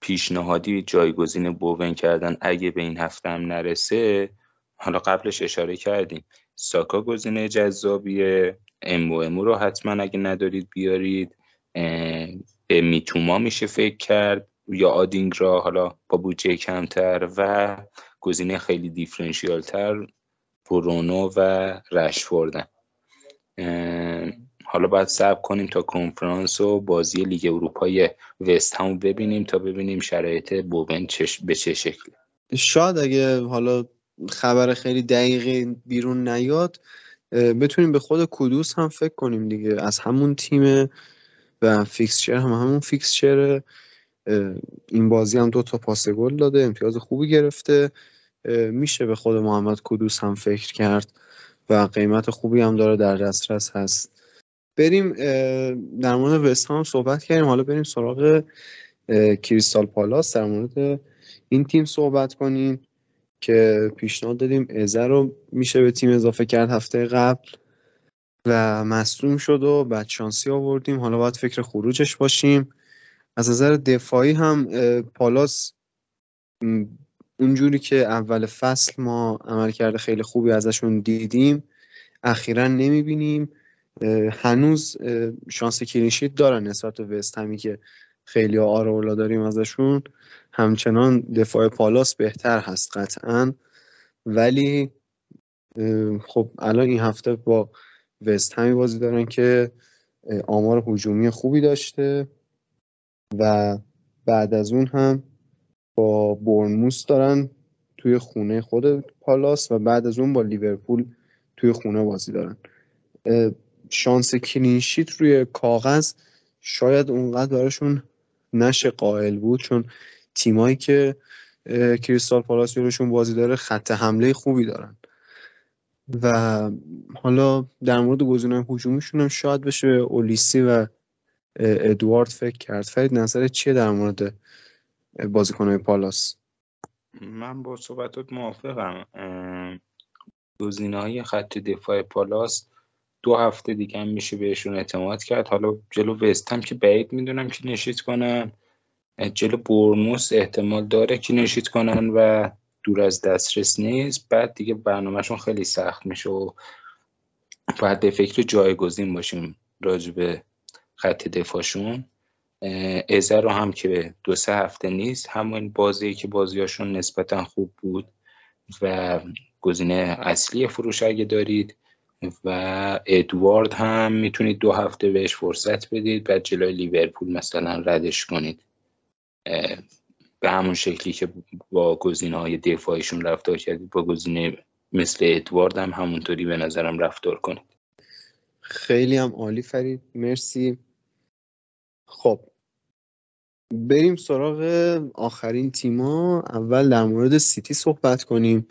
پیشنهادی جایگزین بوون کردن اگه به این هفته هم نرسه، حالا قبلش اشاره کردیم، ساکا گزینه جذابیه، امبومو رو حتما اگه ندارید بیارید، به میتوما میشه فکر کرد یا آدینگ را، حالا با بودجه کمتر و گزینه خیلی دیفرنشیال تر برونو و رشفوردن. حالا باید صبر کنیم تا کنفرانس و بازی لیگ اروپای وست هم ببینیم تا ببینیم شرایط بوون چش... به چه شکل. شاید اگه حالا خبر خیلی دقیقی بیرون نیاد بتونیم به خود کودوس هم فکر کنیم دیگه، از همون تیمه و فیکسچر هم همون فیکسچره، این بازی هم دو تا پاس گل داده، امتیاز خوبی گرفته، میشه به خود محمد کودوس هم فکر کرد و قیمت خوبی هم داره، در دسترس هست. بریم در مورد وستهام صحبت کردیم، حالا بریم سراغ کریستال پالاس، در مورد این تیم صحبت کنیم که پیشنهاد دادیم ازر رو میشه به تیم اضافه کرد هفته قبل و مصدوم شد و بعد شانسی آوردیم، حالا باید فکر خروجش باشیم. از نظر دفاعی هم پالاس اونجوری که اول فصل ما عملکرد خیلی خوبی ازشون دیدیم اخیراً نمیبینیم، هنوز شانس کلین شیت دارن نسبت به وستهمی که خیلی آرولا داریم ازشون، همچنان دفاع پالاس بهتر هست قطعاً، ولی خب الان این هفته با وستهمی بازی دارن که آمار هجومی خوبی داشته و بعد از اون هم با بورنموث دارن توی خونه خود پالاس و بعد از اون با لیورپول توی خونه بازی دارن. شانس کلین شیت روی کاغذ شاید اونقدر براشون نشه قائل بود، چون تیمایی که کریستال پالاس روشون بازی داره خط حمله خوبی دارن و حالا در مورد گزینه‌های هجومیشون هم شاید بشه اولیسی و ادوارد فکر کرد. فرید نظرت چیه در مورد بازیکن‌های پالاس؟ من با صحبتات موافقم. گزینه‌های خط دفاع پالاس دو هفته دیگه هم میشه بهشون اعتماد کرد. حالا جلو وستهم که بعید میدونم که نشیت کنن، جلو بورنموث احتمال داره که نشیت کنن و دور از دسترس نیست، بعد دیگه برنامهشون خیلی سخت میشه و باید به فکر جایگزین باشیم راجبه خط دفاعشون. ازر رو هم که دو سه هفته نیست، همون بازی که بازیاشون نسبتا خوب بود و گزینه اصلی فروش اگه دارید، و ادوارد هم میتونید دو هفته بهش فرصت بدید، بعد جلوی لیورپول مثلا ردش کنید، به همون شکلی که با گزینه‌های دفاعیشون رفتار کردید با گزینه مثل ادوارد هم همونطوری به نظرم رفتار کنید. خیلی هم عالی فرید، مرسی. خب بریم سراغ آخرین تیما. اول در مورد سیتی صحبت کنیم.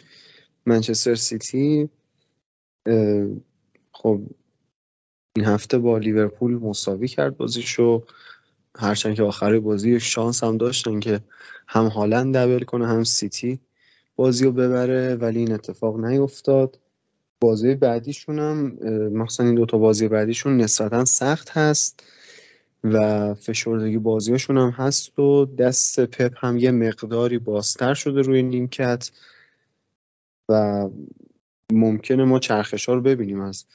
منچستر سیتی خب این هفته با لیورپول مساوی کرد بازیشو، هرچند که آخر بازی شانس هم داشتن که هم هالند دبل کنه هم سیتی بازیو ببره، ولی این اتفاق نیفتاد. بازی بعدیشون هم مخصوصا این دوتا بازی بعدیشون نسبتا سخت هست و فشردگی بازیاشون هم هست و دست پپ هم یه مقداری بازتر شده روی نیمکت و ممکنه ما چرخشا رو ببینیم از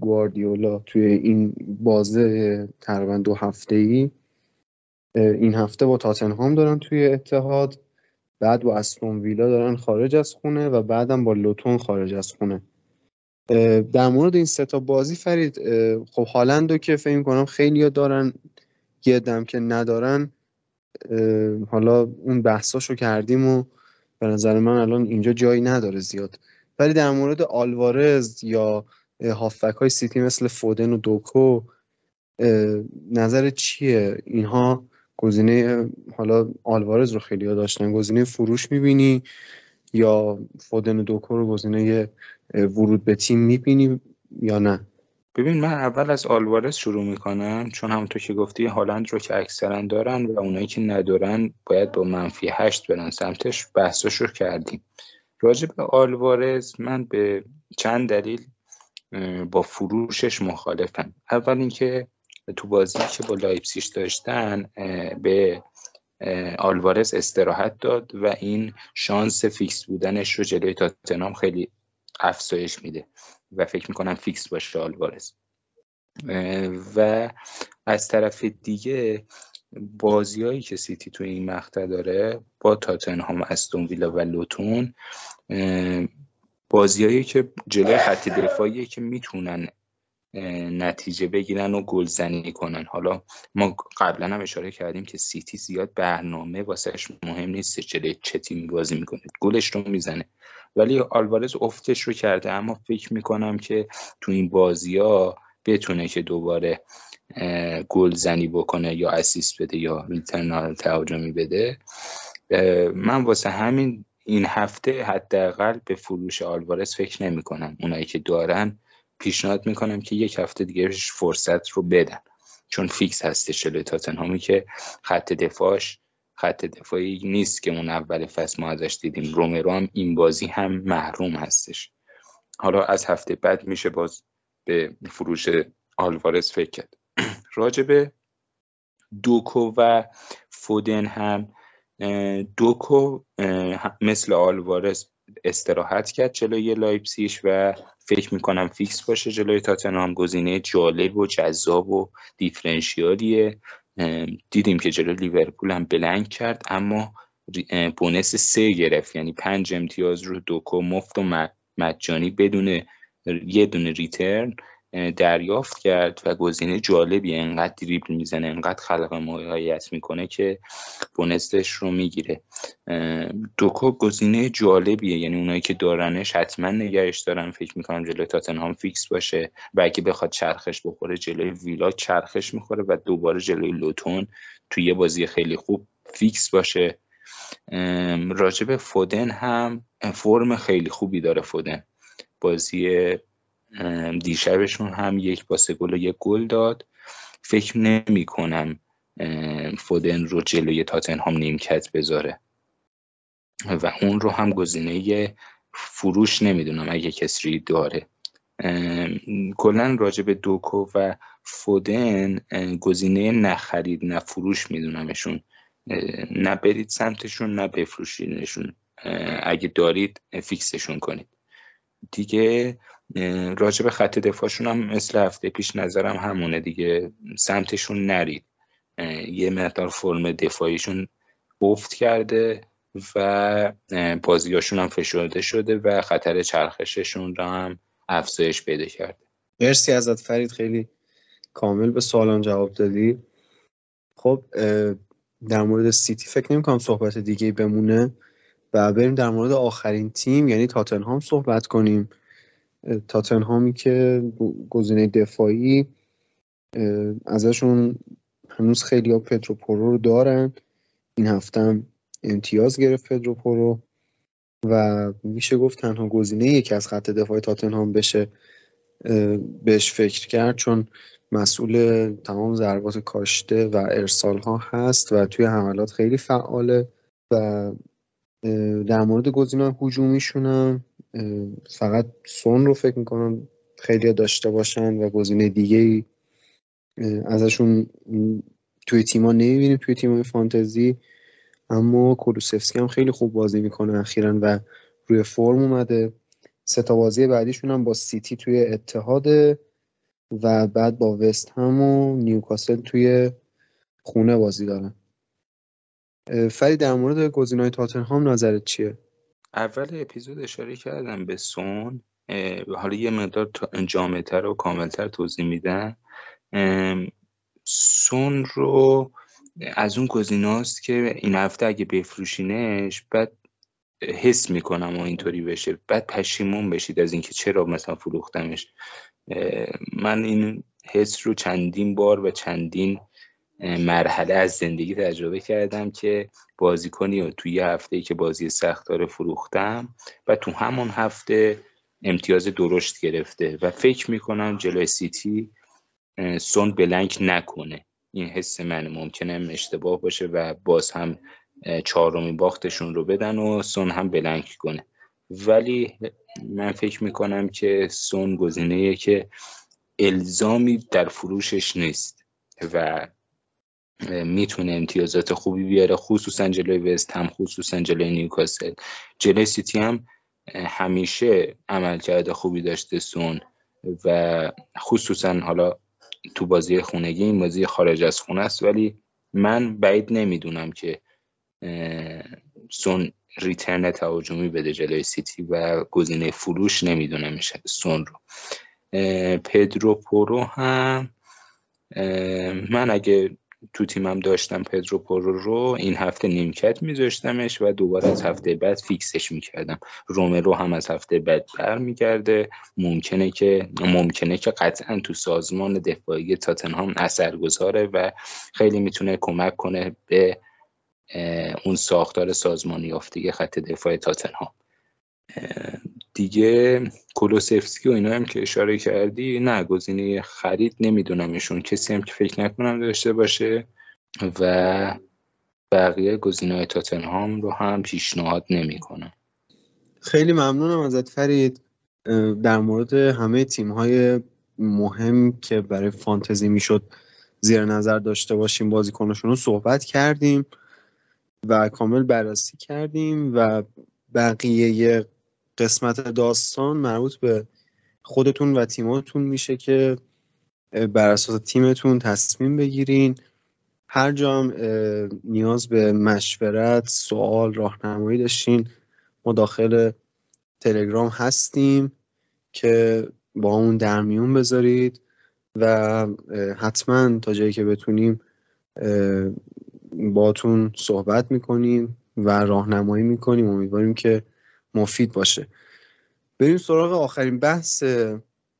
گواردیولا توی این بازه تقریبا دو هفته‌ای. این هفته با تاتنهام دارن توی اتحاد، بعد با استون ویلا دارن خارج از خونه و بعدم با لوتون خارج از خونه. در مورد این سه تا بازی فرید، خب هالندو که فهم کنم خیلیا دارن، یه دم که ندارن، حالا اون بحثاشو کردیم و به نظر من الان اینجا جایی نداره زیاد، ولی در مورد آلوارز یا هافبک های سیتی مثل فودن و دوکو نظر چیه؟ اینها گزینه، حالا آلوارز رو خیلیا داشتن، گزینه فروش میبینی یا فودن و دوکو رو گزینه ورود به تیم میبینی یا نه؟ ببین من اول از آلوارز شروع میکنم، چون همونطور که گفتی هالند رو که اکثرا دارن و اونایی که ندارن باید با منفی هشت برن سمتش، بحثش رو کردیم. راجع به آلوارز من به چند دلیل با فروشش مخالفم. اول اینکه تو بازی که با لایپزیگ داشتن به آلوارز استراحت داد و این شانس فیکس بودنش رو جلوی تاتنهام خیلی افزایش میده و فکر میکنم فیکس باشه آلوارز. و از طرف دیگه بازیایی که سیتی تو این مقطع داره با تاتنهام، استون ویلا و لوتون، بازیایی که جلوی خط دفاعیه که میتونن نتیجه بگیرن و گلزنی کنن. حالا ما قبلا هم اشاره کردیم که سیتی زیاد برنامه واسهش مهم نیست، چه چه تیمی بازی میکنه گلش رو میزنه، ولی آلوارز افتش رو کرده. اما فکر میکنم که تو این بازی‌ها بتونه که دوباره گلزنی بکنه یا اسیست بده یا اینترنال تهاجمی بده. من واسه همین این هفته حداقل به فروش آلوارز فکر نمیکنم. اونایی که دارن پیشنهاد میکنم که یک هفته دیگه فرصت رو بدن، چون فیکس هستش جلوی تاتنهامی که خط دفاعش خط دفاعی نیست که اون اول فصل ما ازش دیدیم. رومرو هم این بازی هم محروم هستش. حالا از هفته بعد میشه باز به فروش آلوارز فکر کرد. راجب دوکو و فودن هم، دوکو مثل آلوارز استراحت کرد جلوی لایپزیگ و فکر میکنم فیکس باشه جلوی تاتنهام. گزینه جالب و جذاب و دیفرنشیالیه. دیدیم که جلوی لیورپول هم بلنگ کرد اما بونس سه گرفت، یعنی پنج امتیاز رو دوکو مفت و مجانی بدون یه دونه ریترن دریافت کرد و گزینه جالبی، انقدر دریبل میزنه، انقدر خلق موقعیت میکنه که بونسش رو میگیره. دوکو گزینه جالبیه، یعنی اونایی که دارنش حتما نگهش دارن. فکر میکنم جلوی تاتنهام فیکس باشه و اگه بخواد چرخش بخوره جلوی ویلا چرخش میخوره و دوباره جلوی لوتون توی یه بازی خیلی خوب فیکس باشه. راجب فودن هم فرم خیلی خوبی داره. فودن بازی دیشبشون هم یک پاس گل و یک گل داد. فکر نمی کنم فودن رو جلوی تاتنهام نیمکت بذاره و اون رو هم گزینه فروش نمیدونم اگه کسی داره. کلا راجب دوکو و فودن گزینه نه خرید نه فروش میدونمشون. نه برید سمتشون نه بفروشیدشون، اگه دارید فیکسشون کنید دیگه. راجب خط دفاعشون هم مثل هفته پیش نظرم همونه دیگه، سمتشون نرید. یه مقدار فرم دفاعیشون افت کرده و بازیاشون هم فشرده شده و خطر چرخششون را هم افزایش پیدا کرده. مرسی ازت فرید، خیلی کامل به سوالم جواب دادی. خب در مورد سیتی فکر نمی کنم صحبت دیگه بمونه و بریم در مورد آخرین تیم یعنی تاتنهام صحبت کنیم. تاتنهامی که گزینه دفاعی ازشون هنوز خیلی ها پدروپورو رو دارن. این هفته هم امتیاز گرفت پدروپورو و میشه گفت تنها گزینه یکی از خط دفاعی تاتنهام بشه بهش فکر کرد، چون مسئول تمام ضربات کاشته و ارسال ها هست و توی حملات خیلی فعاله. و در مورد گزینه‌های هجومیشونم فقط سون رو فکر میکنم خیلی داشته باشن و گزینه دیگه‌ای ازشون توی تیما نمیبینیم توی تیمای فانتزی. اما کودوسفسکی هم خیلی خوب بازی میکنه اخیراً و روی فرم اومده. سه تا بازی بعدیشون هم با سیتی توی اتحاده و بعد با وست هم و نیوکاسل توی خونه بازی دارن. فرید در مورد گزینه‌های تاتنهام نظرت چیه؟ اول اپیزود اشاره کردم به سون، حالا یه مقدار جامع‌تر و کاملتر توضیح میدم. سون رو از اون گزینه‌هاست که این هفته اگه بفروشینش بعد حس میکنم و اینطوری بشه بعد پشیمون بشید از اینکه چرا مثلا فروختمش. من این حس رو چندین بار و چندین مرحله از زندگی تجربه کردم که بازیکنی رو توی یه هفته‌ای که بازی سخت داره فروختم و تو همون هفته امتیاز درشت گرفته و فکر میکنم جلوی سیتی سون بلنک نکنه. این حس من، ممکنه اشتباه باشه و باز هم چهارمین باختشون رو بدن و سون هم بلنک کنه، ولی من فکر میکنم که سون گزینه‌ایه که الزامی در فروشش نیست و میتونه امتیازات خوبی بیاره، خصوصا جلوی وست هم، خصوصا جلوی نیوکاسل. جلوی سیتی هم همیشه عملکرد خوبی داشته سون و خصوصا حالا تو بازی خونگی، این بازی خارج از خونه است، ولی من بعید نمیدونم که سون ریترن تهاجمی بده جلوی سیتی و گزینه فروش نمیدونم میشه سون رو. پدرو پورو هم من اگه تو تیمم داشتم پدرو پورو رو این هفته نیمکت میذاشتمش و دوباره از هفته بعد فیکسش میکردم. رومرو هم از هفته بعد بر میگرده، ممکنه که ممکنه که قطعا تو سازمان دفاعی تاتنهام اثرگذاره و خیلی میتونه کمک کنه به اون ساختار سازمانی یافتگی خط دفاع تاتنهام. دیگه کولوسفسکی و اینا هم که اشاره کردی، نه گزینه خرید نمیدونمشون، کسی هم که فکر نکنم داشته باشه و بقیه گزینه‌های تاتنهام رو هم پیشنهاد نمیکنم. خیلی ممنونم ازت فرید. در مورد همه تیم‌های مهم که برای فانتزی میشد زیر نظر داشته باشیم بازیکناشون رو صحبت کردیم و کامل بررسی کردیم و بقیه قسمت داستان مربوط به خودتون و تیماتون میشه که بر اساس تیمتون تصمیم بگیرین. هر جا هم نیاز به مشورت، سوال، راهنمایی داشتین ما داخل تلگرام هستیم که با اون در میون بذارید و حتما تا جایی که بتونیم باهاتون صحبت میکنیم و راهنمایی میکنیم. امیدواریم که مفید باشه. بریم سراغ آخرین بحث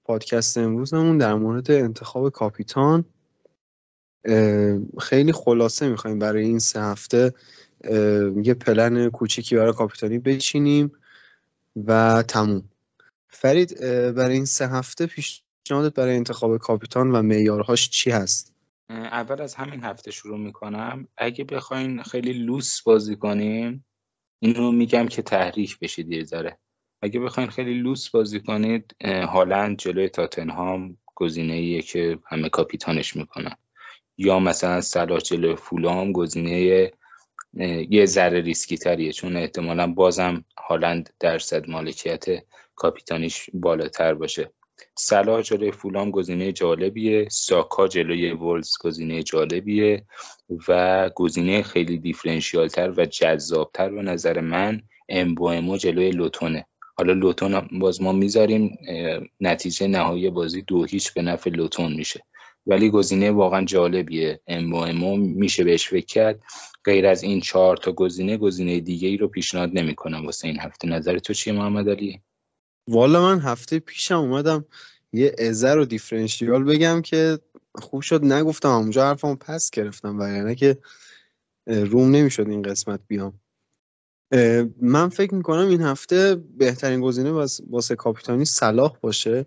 پادکست امروزمون در مورد انتخاب کاپیتان. خیلی خلاصه میخوایم برای این سه هفته یه پلن کوچیکی برای کاپیتانی بچینیم و تموم. فرید، برای این سه هفته پیشنهادت برای انتخاب کاپیتان و معیارهاش چی هست؟ اول از همین هفته شروع میکنم. اگه بخواین خیلی لوس بازی کنیم، اینو میگم که تحریک بشید یه ذره، اگه بخواین خیلی لوس بازی کنید، هالند جلوی تاتنهام گزینه‌ایه که همه کاپیتانش میکنن، یا مثلا صلاح جلوی فولام گزینه یه ذره ریسکی تریه، چون احتمالاً بازم هالند درصد مالکیت کاپیتانیش بالاتر باشه. صلاح جلوی فولام گزینه جالبیه، ساکا جلوی وولز گزینه جالبیه و گزینه خیلی دیفرنشیالتر و جذابتر به نظر من امبومو جلوی لوتونه. حالا لوتون باز ما میذاریم نتیجه نهایی بازی دو هیچ به نفع لوتون میشه، ولی گزینه واقعا جالبیه امبومو، میشه بهش فکر کرد. غیر از این چهار تا گزینه گزینه دیگه ای رو پیشنهاد نمیکنم واسه این هفته. نظر تو چیه محمد علی؟ والا من هفته پیشم اومدم یه ازر و دیفرنشیال بگم که خوب شد نگفتم، اونجا حرفمو پس گرفتم و یعنی که روم نمیشد این قسمت بیام. من فکر میکنم این هفته بهترین گزینه واسه کاپیتانی صلاح باشه،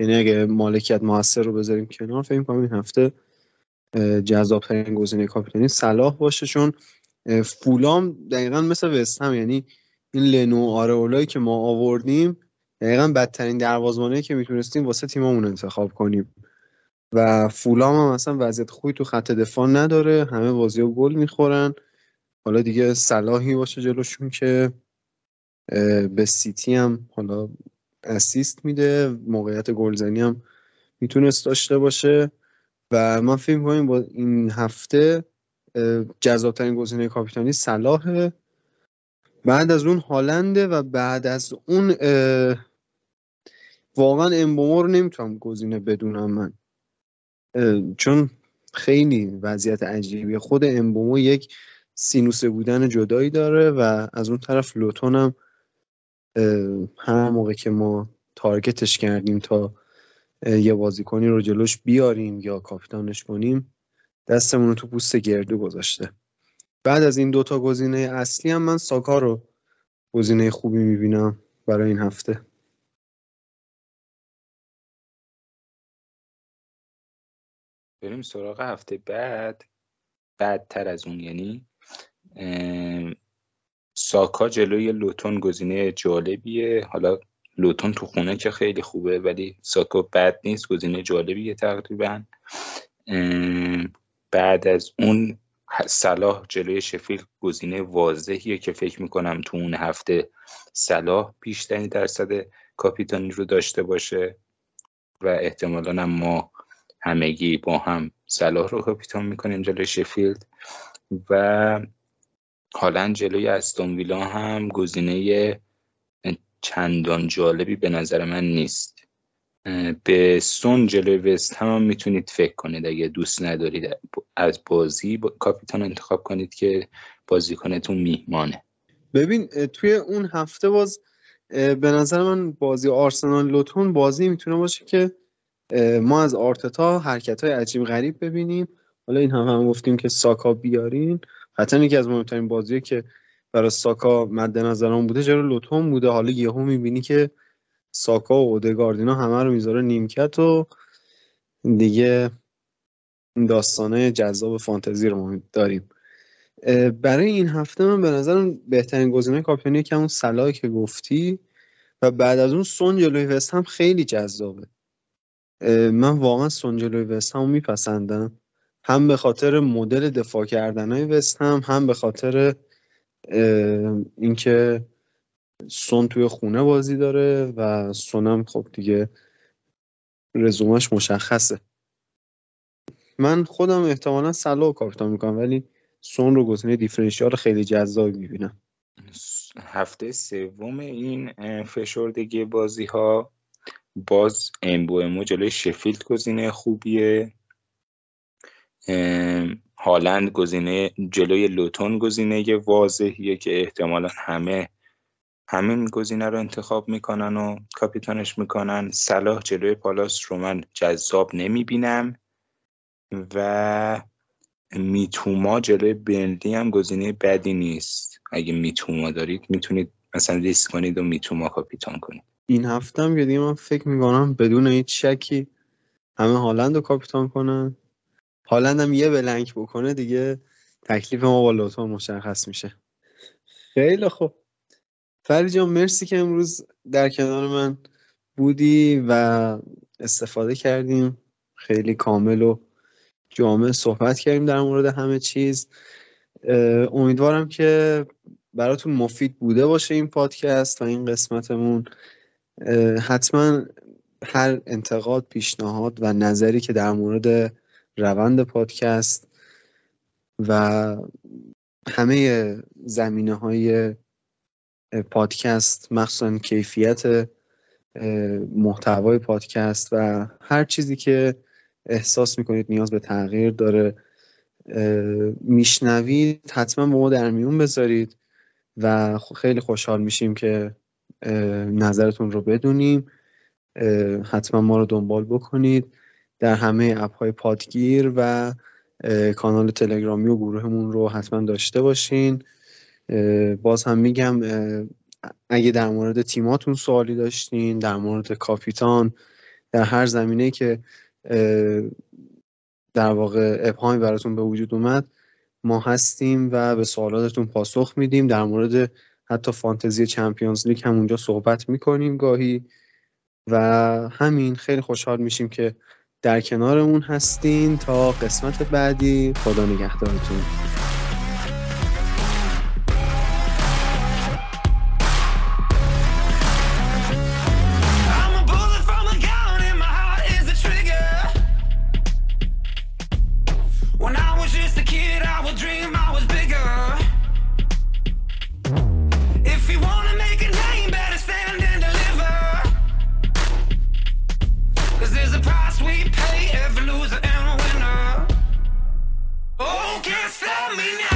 یعنی اگه مالکیت موثر رو بذاریم کنار، فکر میکنم این هفته جذابترین گزینه کاپیتانی صلاح باشه، چون فولام دقیقا مثل وستهم، یعنی این لنو آرئولایی که ما آوردیم دقیقاً بدترین دروازه‌بانی که میتونستیم واسه تیممون انتخاب کنیم و فولام هم اصلا وضعیت خوبی تو خط دفاع نداره، همه بازی‌ها گل میخورن. حالا دیگه صلاحی باشه جلوشون که به سیتی هم حالا اسیست میده، موقعیت گلزنی هم میتونست داشته باشه و من فکر می‌کنم با این هفته جذاب‌ترین گزینه کاپیتانی صلاحه، بعد از اون هالنده و بعد از اون واقعا امبومو رو نمیتونم گزینه بدونم من، چون خیلی وضعیت عجیبیه. خود امبومو یک سینوسه بودن جدایی داره و از اون طرف لوتون هم هر موقع که ما تارگتش کردیم تا یه بازیکنی رو جلوش بیاریم یا کاپیتانش کنیم دستمون رو تو پوست گردو گذاشته. بعد از این دوتا گزینه اصلی هم من ساکا رو گزینه خوبی میبینم برای این هفته. بریم سراغ هفته بعد، بدتر از اون یعنی. ساکا جلوی لوتون گزینه جالبیه، حالا لوتون تو خونه که خیلی خوبه ولی ساکا بد نیست، گزینه جالبیه تقریبا. بعد از اون صلاح جلوی شفیلد گزینه واضحیه که فکر میکنم تو اون هفته صلاح بیشترین درصد کاپیتانی رو داشته باشه و احتمالاً هم ما همگی با هم صلاح رو کاپیتان میکنیم جلوی شفیلد. و هالند جلوی استون ویلا هم گزینه چندان جالبی به نظر من نیست. به سون جلوی وست هم میتونید فکر کنید اگه دوست ندارید از بازی با... کاپیتان انتخاب کنید که بازیکنتون میهمانه. ببین توی اون هفته باز به نظر من بازی آرسنال لوتون بازی میتونه باشه که ما از آرتتا حرکت‌های عجیب غریب ببینیم. حالا این هم هم گفتیم که ساکا بیارین، حتی یکی از مهمترین بازیه که برای ساکا مد نظرم بوده جلو لوتون بوده. حالا یهو میبینی که ساکا و اودگارد اینا همه رو میذاره نیمکت و دیگه داستانه جذاب فانتزی رو ما داریم. برای این هفته من به نظرم بهترین گزینه کاپیتانی که اون صلاحی که گفتی و بعد از اون سون جلوی وست هم خیلی جذابه. من واقعا سون جلوی وست هم میپسندم، هم به خاطر مدل دفاع کردنای وست هم هم به خاطر اینکه سون توی خونه بازی داره و سونم خب دیگه رزومش مشخصه. من خودم احتمالا صلاح کاپیتان میکنم ولی سون رو گزینه دیفرنشیال خیلی جذاب میبینم. هفته سوم این فشردگی بازی ها باز امبومو جلوی شفیلد گزینه خوبیه، هالند گزینه جلوی لوتون گزینه واضحیه که احتمالا همه همین گزینه رو انتخاب میکنن و کاپیتانش میکنن. صلاح جلوی پالاس رو من جذاب نمیبینم و میتوما جلوی برنلی هم گزینه بدی نیست. اگه میتوما دارید میتونید مثلا ریسک کنید و میتوما کاپیتان کنید. این هفته هم دیگه من فکر میکنم بدون هیچ شکی همه هالند رو کاپیتان کنن. هالند هم یه بلنک بکنه دیگه تکلیف ما با لوتون مشخص میشه. خیلی خوب فرید جان، مرسی که امروز در کنار من بودی و استفاده کردیم، خیلی کامل و جامع صحبت کردیم در مورد همه چیز. امیدوارم که براتون مفید بوده باشه این پادکست و این قسمتمون. حتما هر انتقاد، پیشنهاد و نظری که در مورد روند پادکست و همه زمینه های پادکست مخصوصا کیفیت محتوای پادکست و هر چیزی که احساس میکنید نیاز به تغییر داره میشنوید حتما با ما در میون بذارید و خیلی خوشحال میشیم که نظرتون رو بدونیم. حتما ما رو دنبال بکنید در همه اپ‌های پادگیر و کانال تلگرامی و گروهمون رو حتما داشته باشین. باز هم میگم اگه در مورد تیماتون سوالی داشتین، در مورد کاپیتان، در هر زمینه‌ای که در واقع ابهامی براتون به وجود اومد ما هستیم و به سوالاتتون پاسخ میدیم. در مورد حتی فانتزی چمپیونز لیگ هم اونجا صحبت میکنیم گاهی و همین. خیلی خوشحال میشیم که در کنارمون هستین. تا قسمت بعدی، خدا نگهدارتون. Tell me now.